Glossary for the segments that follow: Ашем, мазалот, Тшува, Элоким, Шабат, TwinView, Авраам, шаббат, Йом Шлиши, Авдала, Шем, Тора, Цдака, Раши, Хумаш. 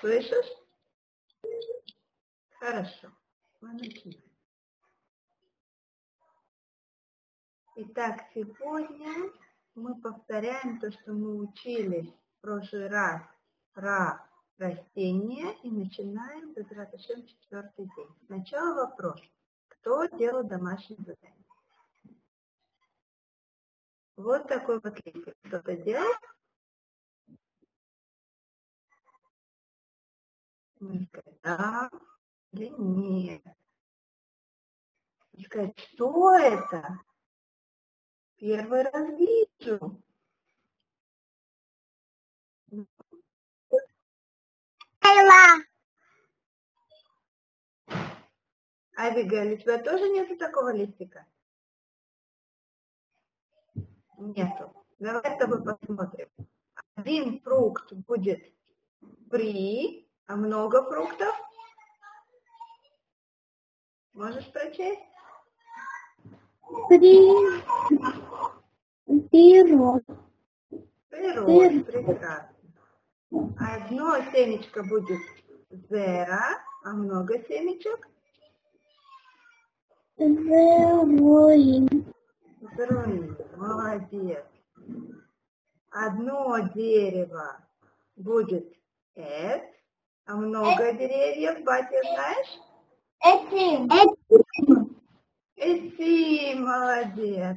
Слышишь? Хорошо. Мы начинаем. Итак, сегодня мы повторяем то, что мы учили в прошлый раз про растения и начинаем Безрат Ашем 4-й день. Сначала вопрос. Кто делал домашнее задание? Вот такой вот листик. Кто-то делает? Да или нет? Сказать, что это? Первый раз вижу. Авигаль, у тебя тоже нету такого листика? Нету. Давай с тобой посмотрим. Один фрукт будет при... А много фруктов? Можешь прочесть? Прирост. Прирост, прекрасно. Одно семечко будет зера, а много семечек? Зероин. Зероин, молодец. Одно дерево будет эт. А много деревьев, батя, знаешь? Эсим. Эсим, молодец.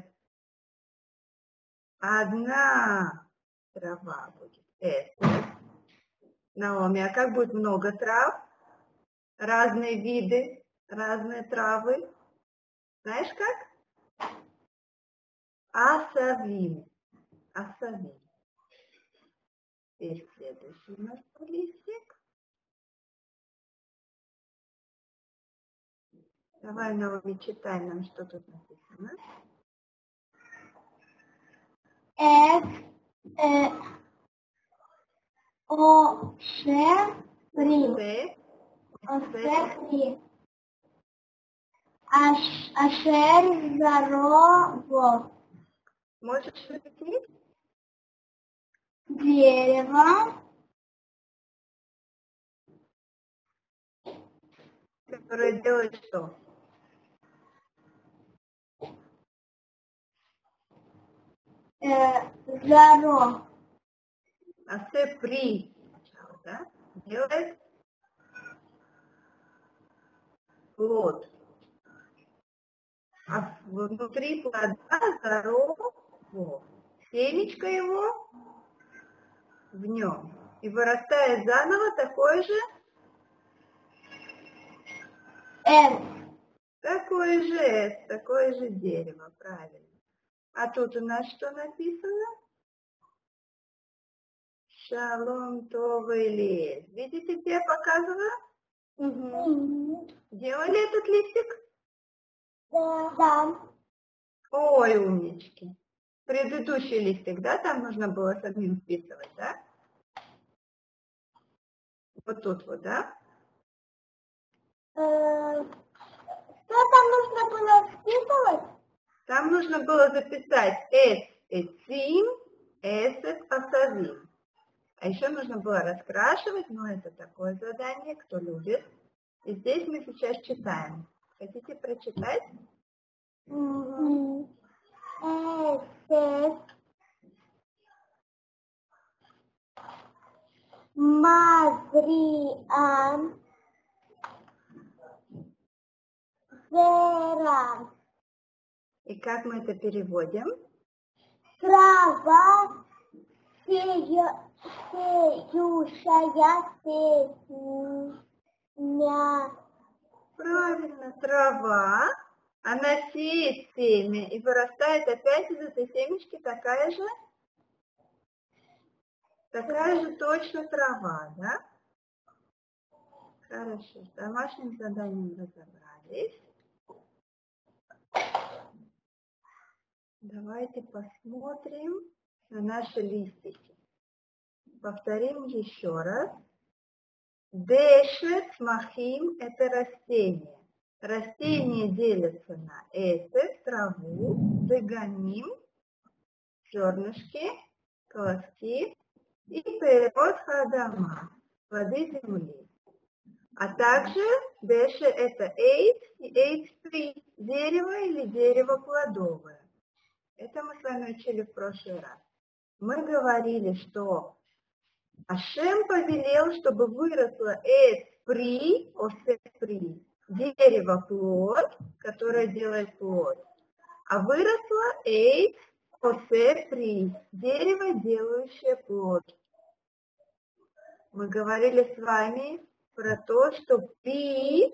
Одна трава будет. Эсим. Наоми, а как будет много трав? Разные виды, разные травы. Знаешь как? Асавин. Асавин. Теперь следующий у нас листик. Давай, Наоми, читай нам, что тут написано. Ашем. Ашер зарово. Можешь прийти? Дерево. Которое делает что? Заро. А ты при сначала, да? Делает плод. А внутри плода заро. Семечко его в нем. И вырастает заново такой же. Такое же дерево, правильно. А тут у нас что написано? Шалом Товый лес. Видите, где я показывала? Угу. Делали этот листик? Да. Ой, умнички. Предыдущий листик, да, там нужно было с одним вписывать, да? Вот тут вот, да? Что там нужно было вписывать? Там нужно было записать «эс эсим», «эсэт асавим». А еще нужно было раскрашивать, но это такое задание, кто любит. И здесь мы сейчас читаем. Хотите прочитать? «Эсэт мазриан зеран». И как мы это переводим? Трава сеющая семя. Правильно, трава, она сеет семя и вырастает опять из этой семечки такая же точно трава, да? Хорошо, с домашним заданием разобрались. Давайте посмотрим на наши листики. Повторим еще раз. Дэшет махим – это растение. Растение делится на эсет, траву, деганим, зернышки, колоски и перерод хадама. плоды земли. А также дальше это эйт и эйт-при, дерево или дерево плодовое. Это мы с вами учили в прошлый раз. Мы говорили, что Ашем повелел, чтобы выросло эйт-при, осет-при, дерево-плод, которое делает плод. А выросло эйт-осет-при, дерево, делающее плод. Мы говорили с вами про то, что пи,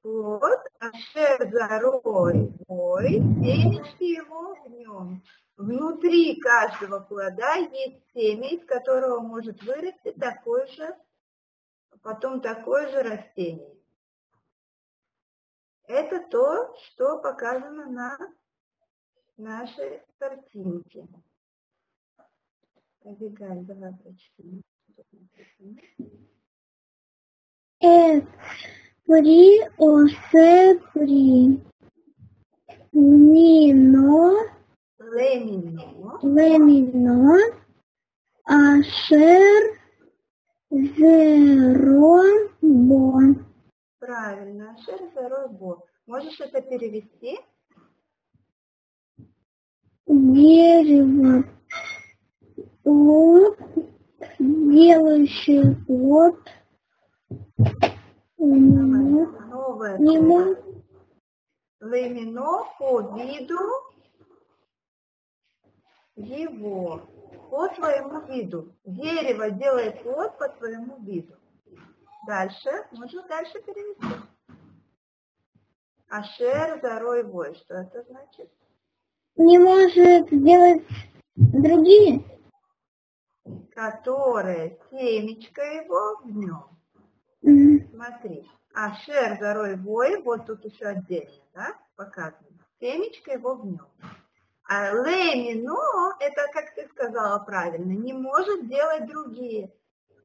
плод, ашер зарой, вой, семечки его в нем. Внутри каждого плода есть семя, из которого может вырасти такое же, потом такое же растение. Это то, что показано на нашей картинке. Абигаль, давай прочитаем. При осе при нино лемино ашер зеро бо. Правильно, ашер зеро бо. Можешь это перевести? Дерево плод, делающий плод. Лемино. Лемино по виду его, по своему виду. Дерево делает плод по своему виду. Дальше, можно дальше перевести. Ашер, зарой, вой. Что это значит? Не может делать другие. Которые семечко его в нем. Смотри, ашер зарой вой, вот тут еще отдельно, да, показано. Семечко его в нем. А лемино, это, как ты сказала правильно, не может делать другие.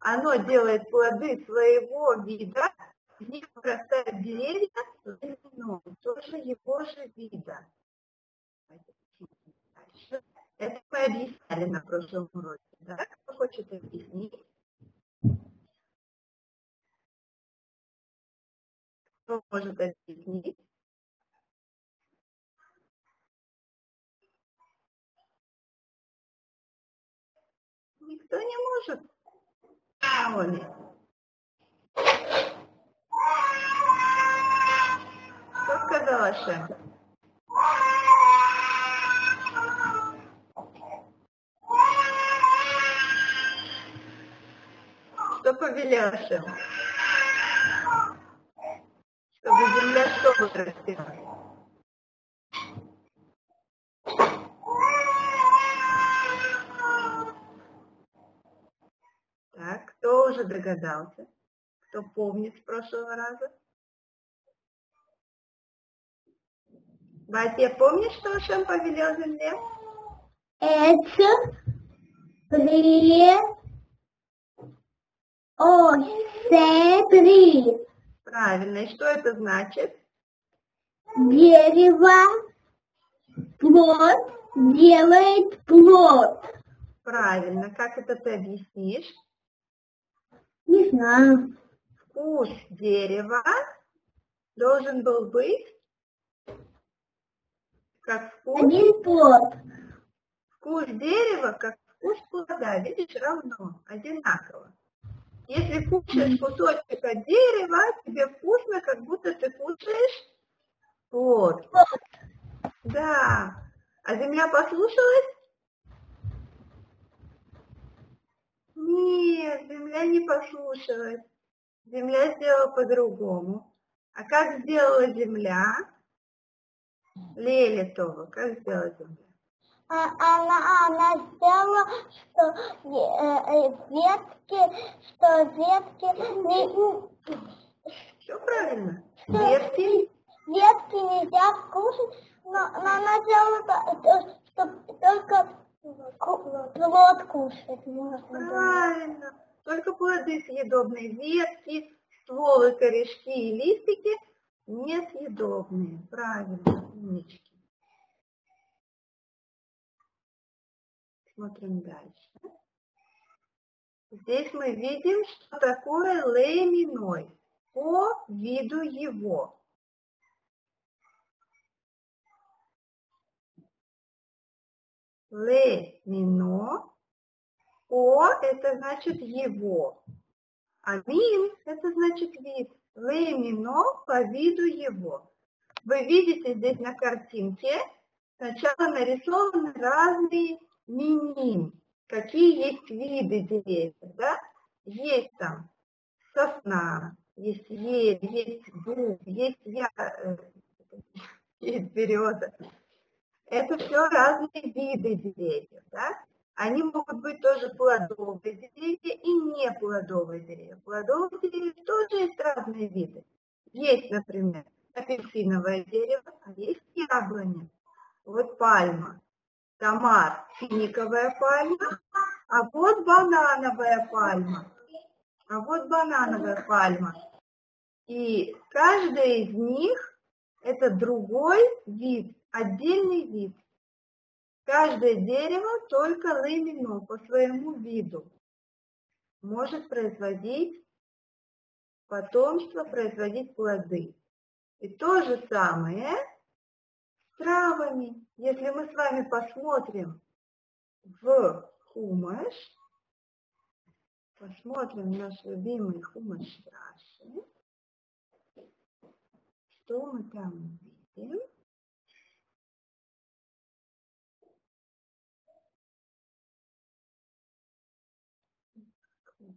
Оно делает плоды своего вида, в них вырастают деревья, лемино, тоже его же вида. Это мы объясняли на прошлом уроке, да, кто хочет объяснить. Кто может объяснить? Никто не может. Что сказала Шем? Что повелела Шем? Чтобы земля что вырастила? Так, кто уже догадался? Кто помнит с прошлого раза? Батя, помнишь, что Ашем повелел земле? Это при осе три. Правильно. И что это значит? Дерево, плод, делает плод. Правильно. Как это ты объяснишь? Не знаю. Вкус дерева должен был быть как вкус... Один плод. Вкус дерева как вкус плода. Видишь, равно, одинаково. Если кушаешь кусочек от дерева, тебе вкусно, как будто ты кушаешь плод. Да. А земля послушалась? Нет, земля не послушалась. Земля сделала по-другому. А как сделала земля? Лелитова, как сделала земля? Она сделала, что ветки... Все правильно. Ветки нельзя кушать, но она делала, чтобы только плод кушать можно. Правильно. Только плоды съедобные. Ветки, стволы, корешки и листики несъедобные. Правильно, умнички. Смотрим дальше. Здесь мы видим, что такое лейминой, по виду его. Ле-мино, о это значит его, а мин это значит вид. Ле-мино по виду его. Вы видите здесь на картинке, сначала нарисованы разные миним, какие есть виды деревьев, да? Есть там сосна, есть ель, есть дуб, есть береза. Это все разные виды деревьев, да? Они могут быть тоже плодовые деревья и неплодовые деревья. Плодовые деревья тоже есть разные виды. Есть, например, апельсиновое дерево, а есть яблоня. Вот пальма, тамар, финиковая пальма, а вот банановая пальма. И каждая из них это другой вид. Отдельный вид. Каждое дерево только леймино по своему виду может производить потомство, производить плоды. И то же самое с травами. Если мы с вами посмотрим в Хумаш, посмотрим наш любимый Хумаш Раши, что мы там видим?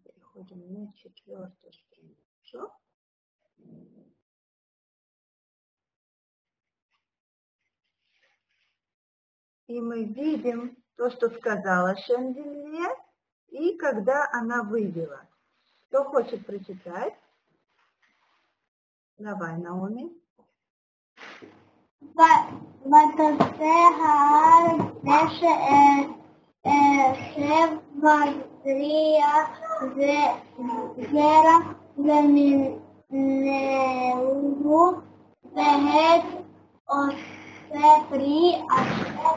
Переходим на 4-ю страницу. И мы видим то, что сказала Шем земле, и когда она вывела. Кто хочет прочитать? Давай, Наоми. זרע למינהו והד עושה פרי אשר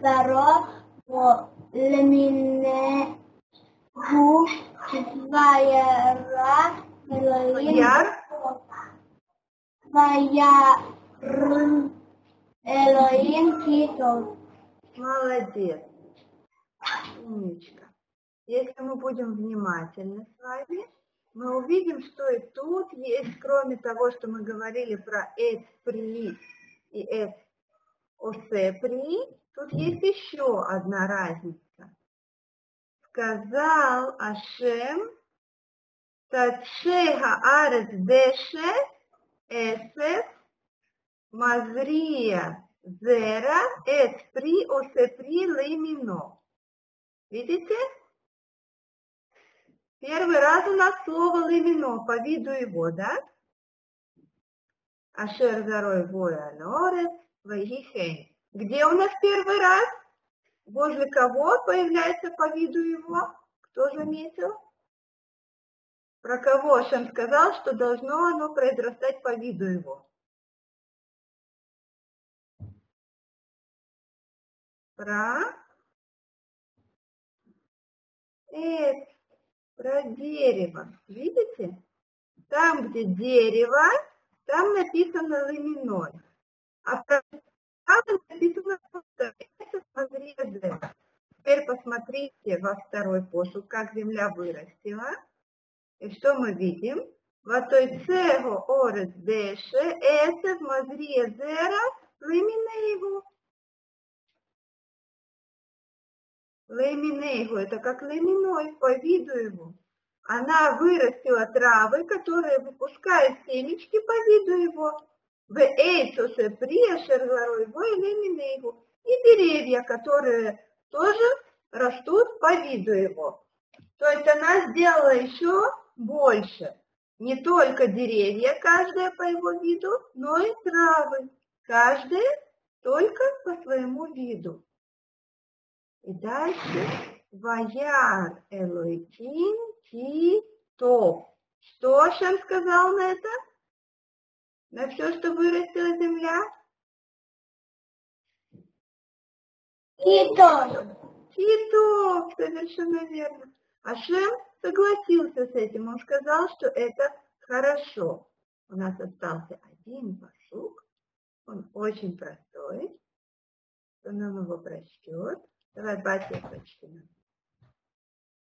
זרעו למינהו וירא אלוהים כי טוב. Молодец. Умничка. Если мы будем внимательны с вами, мы увидим, что и тут есть, кроме того, что мы говорили про эс при и эс осе при, тут есть еще одна разница. Сказал Ашем, Тадшеха арес деше эсэс мазрия зера эс при осе при леймино. Видите? Первый раз у нас слово леймино по виду его, да? Ашер зарой воя лорец вайхихей. Где у нас первый раз? Возле кого появляется по виду его? Кто заметил? Про кого Шем сказал, что должно оно произрастать по виду его? Про эц. Про дерево. Видите? Там, где дерево, там написано лейминой. А про дерево написано «созрезано». Теперь посмотрите во второй посуд, как земля вырастила. И что мы видим? «Ватойцего орес дэше эсэв мазрия зэра лейминейгу». Лейминейгу, это как лейминой, по виду его. Она вырастила травы, которые выпускают семечки по виду его. И деревья, которые тоже растут по виду его. То есть она сделала еще больше. Не только деревья, каждая по его виду, но и травы. Каждая только по своему виду. И дальше «Ваяр Элоким ки тов». Что Шем сказал на это? На все, что вырастила земля? Ки тов. Хитов, совершенно верно. Ашем согласился с этим, он сказал, что это хорошо. У нас остался один пасук, он очень простой. Он нам его прочтет. Давай, батя, прочтем.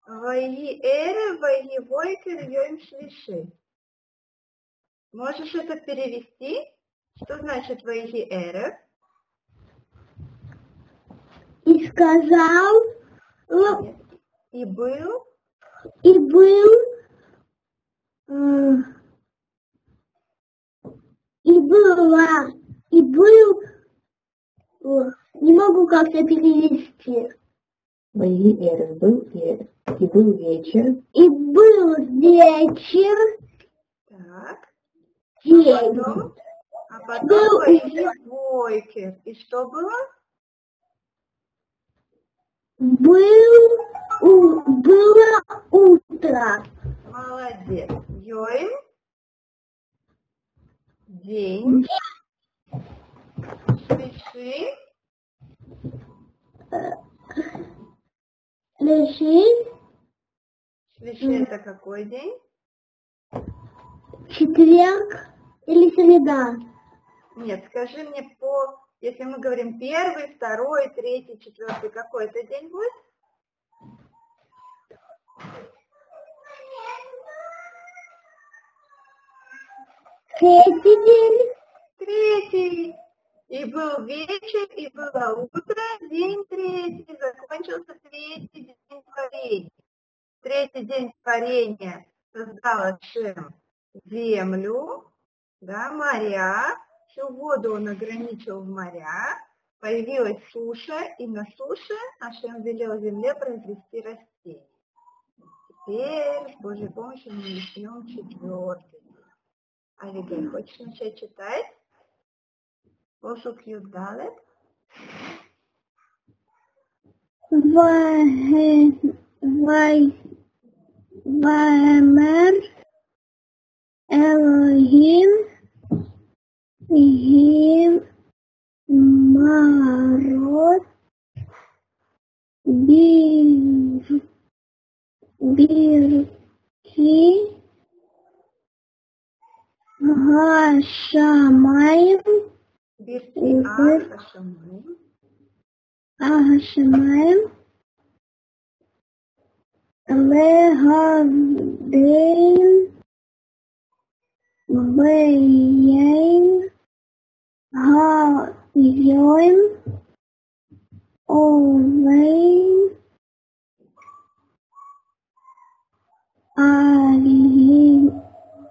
Вайи эры, вайи войкер, йом шлиши. Можешь это перевести? Что значит вайи эры? И сказал. Нет. И был. И был. И была. И был. Не могу как-то перевести. Были эры, был вечер. И был вечер. И был вечер. Так. День. А потом был вечер. И что было? Было утро. Молодец. Йоим. День. Шлиши. Шлиши. Шлиши это какой день? Четверг или среда? Нет, скажи мне по... Если мы говорим первый, второй, третий, четвертый, какой это день будет? Третий день. Третий. И был вечер, и было утро, день третий, закончился третий день творения. Третий день творения создал Ашем землю, да, моря, всю воду он ограничил в моря, появилась суша, и на суше Ашем велел земле произвести растения. Теперь, с Божьей помощью, мы начнем четвертый день. Алигей, хочешь начать читать? Пошук Юдалет. Ваймер Элогим Марот Бирки Гашамаем. Ахашамаем Лехавдейн Бейейн Гайойн Овейн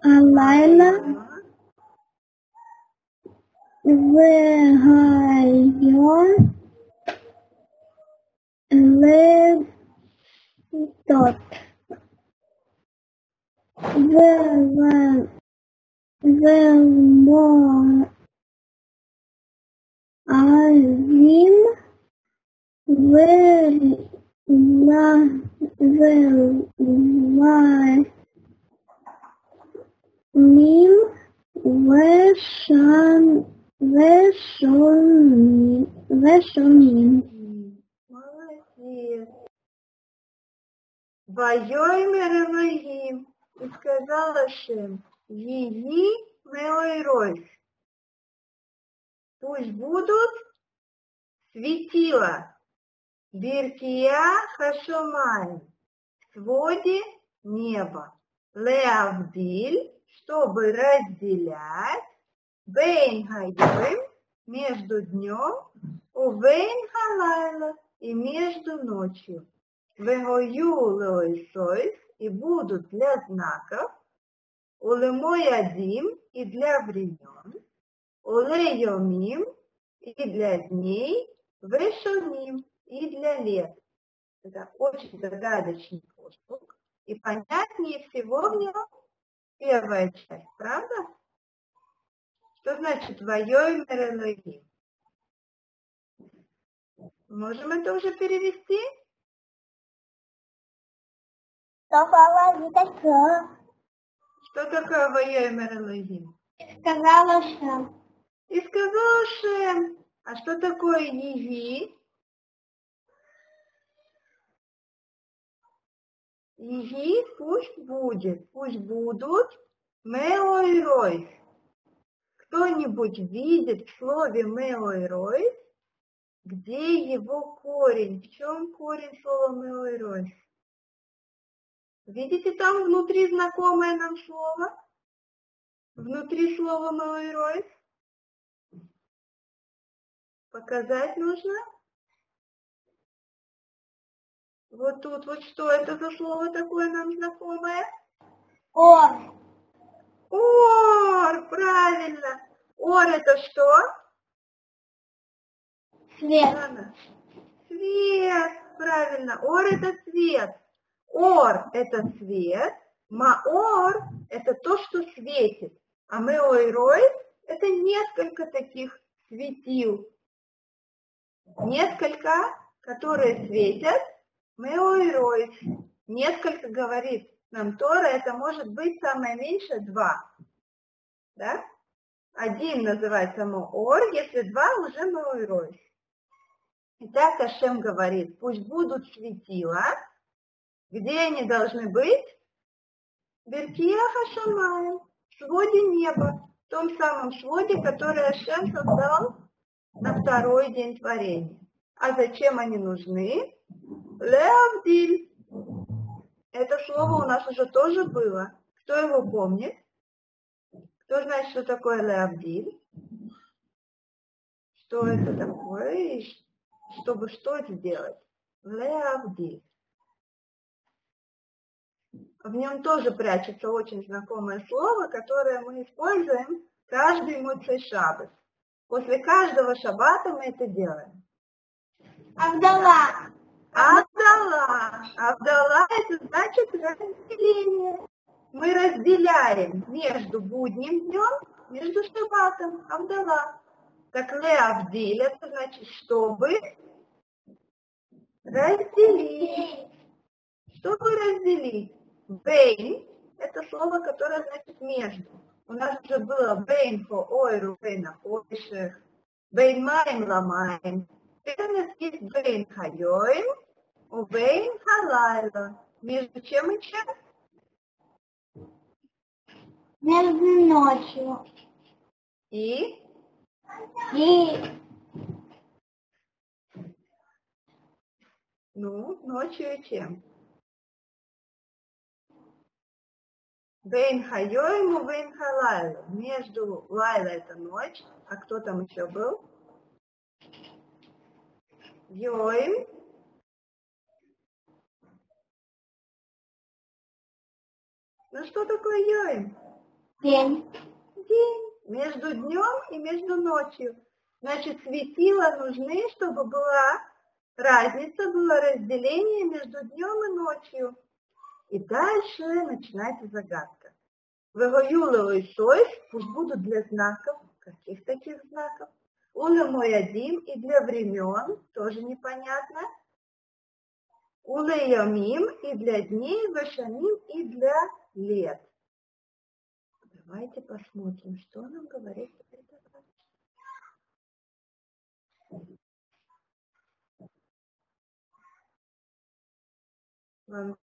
Алайла Вегайон Левтот Велмон Азим Велмим Вешан Вешоним. Молодец. Вайоймер Элогим. И сказал Ашем, Еги меойрой. Пусть будут светила. Биркия хашомай. В своде неба. Леавдиль, чтобы разделять. Бейн хайдуим, между днем, увейн халайла, и между ночью. Вегою лойсойс, и будут для знаков, улемой адим, и для времен, улейомим, и для дней, вешоним, и для лет. Это очень загадочный поступ, и понятнее всего в нем первая часть, правда? Что значит «Вайоймер Элогим»? Можем это уже перевести? Что такое «Вайоймер Элогим»? Сказала Шем. И сказала Шем. А что такое «Еги»? Иги, пусть будет, пусть будут меойрой. Кто-нибудь видит в слове меойрой, где его корень? В чем корень слова меойрой? Видите там внутри знакомое нам слово? Внутри слова меойрой? Показать нужно? Вот тут, вот что это за слово такое нам знакомое? Ор. Ор, правильно. Ор это что? Свет. Свет, правильно. Ор это свет. Ор это свет. Маор это то, что светит. А меойрой это несколько таких светил. Несколько, которые светят. Меойрой. Несколько говорит нам Тора, это может быть самое меньшее 2. Да? 1 называется Моор, если 2 уже меойрой. Итак, Ашем говорит, пусть будут светила, где они должны быть? Беркия Хашамай, в своде неба, в том самом своде, который Ашем создал на второй день творения. А зачем они нужны? Леавдиль. Это слово у нас уже тоже было. Кто его помнит? Кто знает, что такое леавдиль? Что это такое? И чтобы что сделать? Леавдиль. В нем тоже прячется очень знакомое слово, которое мы используем каждый моцей шаббат. После каждого шаббата мы это делаем. Авдала. Авдала. Авдала – это значит разделение. Мы разделяем между будним днем, между шаббатом. Авдала. Так леавдиль – это значит, чтобы разделить. Чтобы разделить. Бейн – это слово, которое значит между. У нас уже было бейн по ойру, бейн ахойших, бейн маем ламаем. Теперь у нас есть бейн хайоим, у бейн халайла. Между чем и чем? Между ночью. И? И. Ну, ночью и чем? Бейн хайоим и бейн халайла. Между лайла это ночь, а кто там еще был? Йоим. Ну что такое йоим? День. День. Между днем и между ночью. Значит, светила нужны, чтобы была разница, было разделение между днем и ночью. И дальше начинается загадка. Вегоюлы и сойф, пусть будут для знаков. Каких таких знаков? Улы мой один и для времен, тоже непонятно. Улы ямим и для дней, вашамим и для лет. Давайте посмотрим, что нам говорит эта карточка. Вам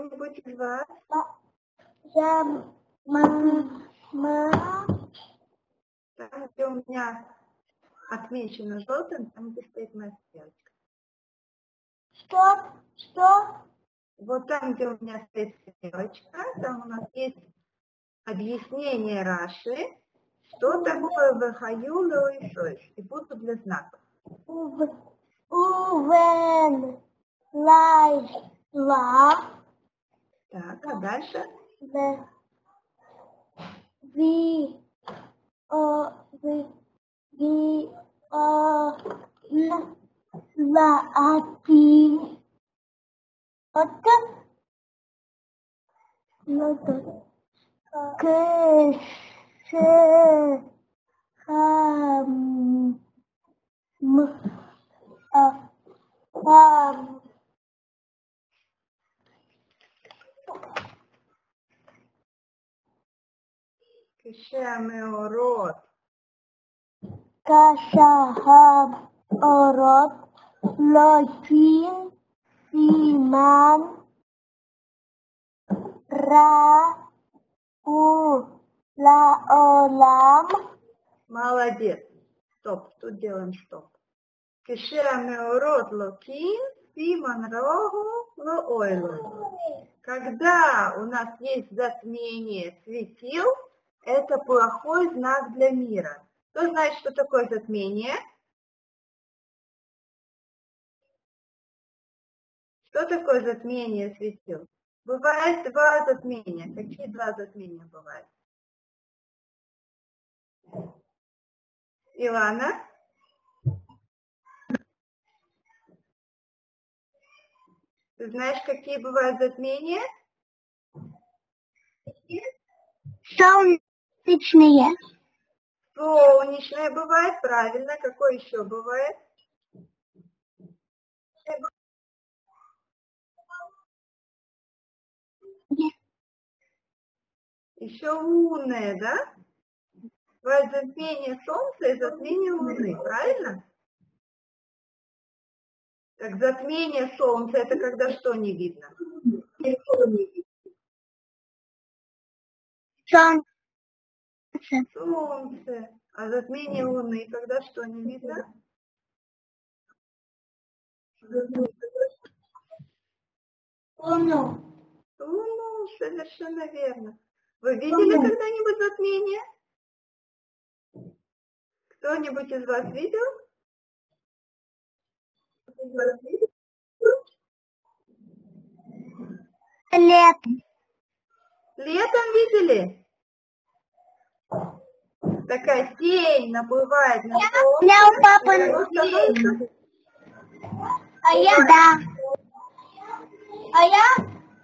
кто-нибудь из вас? Я мама. Там, где у меня отмечено желтым, там где стоит моя стрелочка. Что? Что? Вот там, где у меня стоит стрелочка, там у нас есть объяснение Раши, что такое вехаю и сойш. И буду для знаков. Увен лай ла. Так, а дальше? Ви, о, ви, ви, о, золотые. Кашамеород. Кашамеород. Лохин. Симан. Ра. У. Лаолам. Молодец. Стоп. Тут делаем стоп. Кашамеород. Лохин. Симан. Рогу. Лаойлам. Когда у нас есть затмение светил, это плохой знак для мира. Кто знает, что такое затмение? Что такое затмение светил? Бывает два затмения. Какие два затмения бывают? Илана? Ты знаешь, какие бывают затмения? Солнечные. Солнечные бывает, правильно. Какое еще бывает? Нет. Еще лунные, да? Бывает затмение солнца и затмение луны, правильно? Так затмение солнца это когда что не видно? Солнце. Солнце. А затмение луны когда что не видно? Луну. Луну, совершенно верно. Вы видели когда-нибудь затмение? Кто-нибудь из вас видел? Летом. Летом видели? Такая тень наплывает на солнце. Я у папы.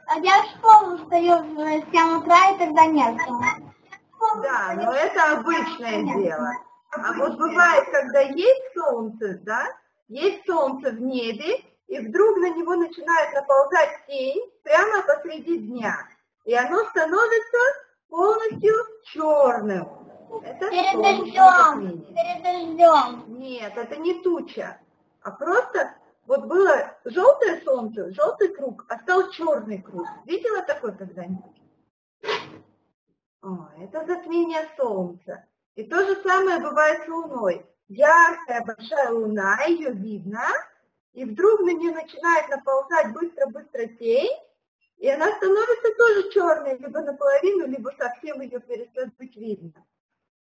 А я в школу встаю в 7 утра, и тогда нет. Да, но это обычное дело. А вот бывает, когда есть солнце, да? Есть солнце в небе, и вдруг на него начинает наползать тень прямо посреди дня. И оно становится полностью черным. Это перед дождем. Перед дождем. Нет, это не туча. А просто вот было желтое солнце, желтый круг, а стал черный круг. Видела такой когда-нибудь? О, это затмение солнца. И то же самое бывает с луной. Яркая большая луна, ее видно, и вдруг на нее начинает наползать быстро-быстро тень, и она становится тоже черной, либо наполовину, либо совсем ее перестает быть видно.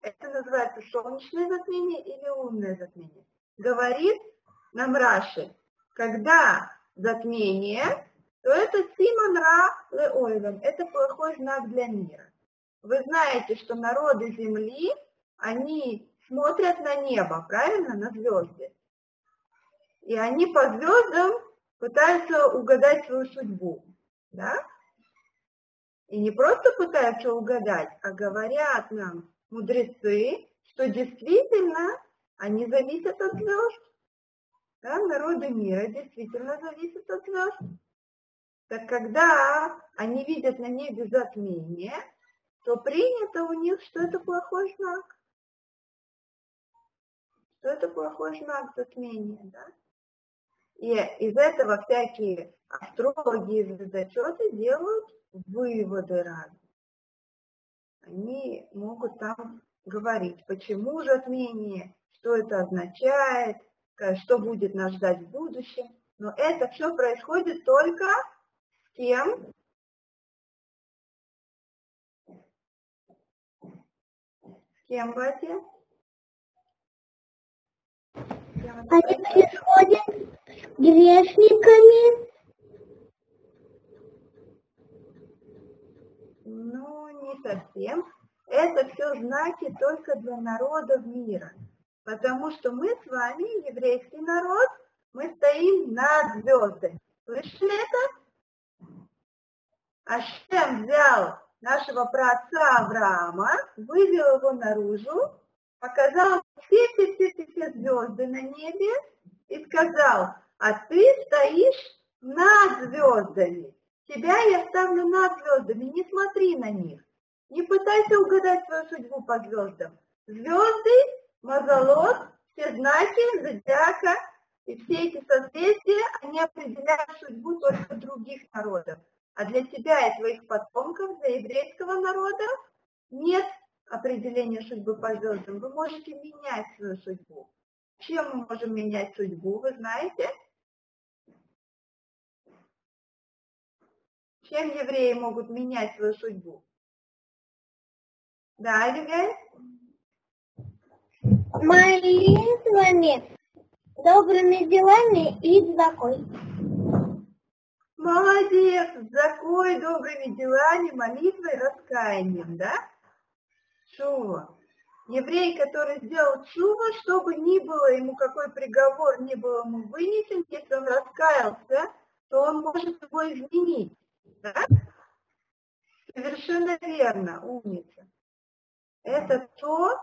Это называется солнечное затмение или лунное затмение. Говорит нам Раши, когда затмение, то это симан ра леойлам, это плохой знак для мира. Вы знаете, что народы земли, они смотрят на небо, правильно, на звезды. И они по звездам пытаются угадать свою судьбу, да? И не просто пытаются угадать, а говорят нам мудрецы, что действительно они зависят от звезд. Да? Народы мира действительно зависят от звезд. Так когда они видят на небе затмение, то принято у них, что это плохой знак. Что это плохой знак затмения, да? И из этого всякие астрологи и звездочеты делают выводы разные. Они могут там говорить, почему затмение, что это означает, что будет нас ждать в будущем. Но это все происходит только с кем? С кем, братья? Они происходят с грешниками? Ну, не совсем. Это все знаки только для народов мира. Потому что мы с вами, еврейский народ, мы стоим над звездами. Слышали это? Ашем взял нашего праотца Авраама, вывел его наружу, показал все звезды на небе и сказал: а ты стоишь над звездами. Тебя я ставлю над звездами, не смотри на них. Не пытайся угадать свою судьбу по звездам. Звезды, мазалот, все знаки, зодиака и все эти созвездия, они определяют судьбу только других народов. А для тебя и твоих потомков, для еврейского народа, нет определения судьбы по звездам. Вы можете менять свою судьбу. Чем мы можем менять судьбу, вы знаете? Чем евреи могут менять свою судьбу? Да, Алигай? Молитвами, добрыми делами и цдакой. Молодец! Цдакой, добрыми делами, молитвой, раскаянием, да? Тшува. Еврей, который сделал тшува, чтобы ни было ему, какой приговор ни был ему вынесен, если он раскаялся, то он может его изменить. Так? Совершенно верно, умница. Это то,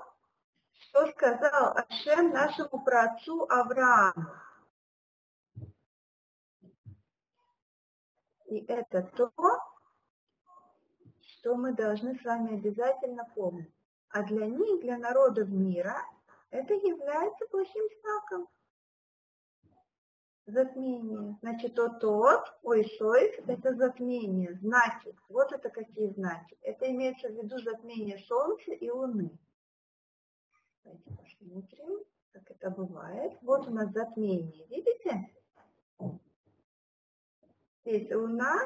что сказал Ашем нашему праотцу Аврааму. И это то, что мы должны с вами обязательно помнить. А для них, для народов мира, это является плохим знаком. Затмение. Значит, это затмение. Значит, вот это какие знаки. Это имеется в виду затмение Солнца и Луны. Давайте посмотрим, как это бывает. Вот у нас затмение. Видите? Здесь Луна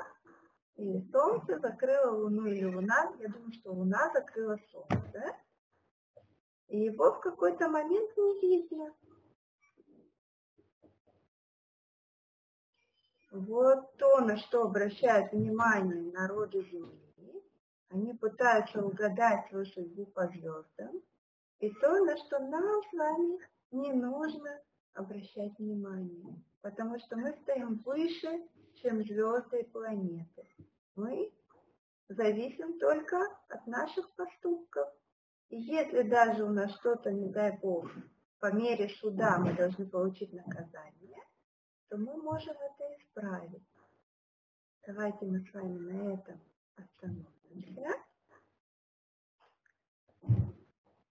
или Солнце закрыло Луну, или Луна. Я думаю, что Луна закрыла Солнце. Да? И его в какой-то момент не видно. Вот то, на что обращают внимание народы Земли. Они пытаются угадать свою судьбу по звездам. И то, на что нам с вами не нужно обращать внимание. Потому что мы стоим выше, чем звезды и планеты. Мы зависим только от наших поступков. И если даже у нас что-то, не дай Бог, по мере суда мы должны получить наказание, то мы можем это исправить. Давайте мы с вами на этом остановимся.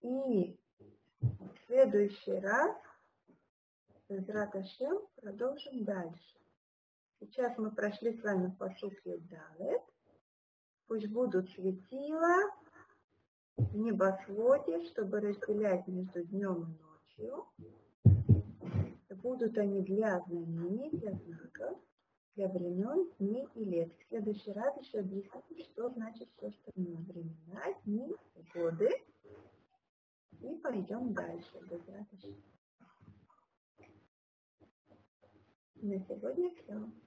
И в следующий раз Безрат Ашем продолжим дальше. Сейчас мы прошли с вами пасук Юдалет. Пусть будут светила в небосводе, чтобы разделять между днем и ночью. Будут они для знамений, для знаков, для времен, дней и лет. В следующий раз еще объясню, что значит все, что мы времена, дни, годы. И пойдем дальше. На сегодня все.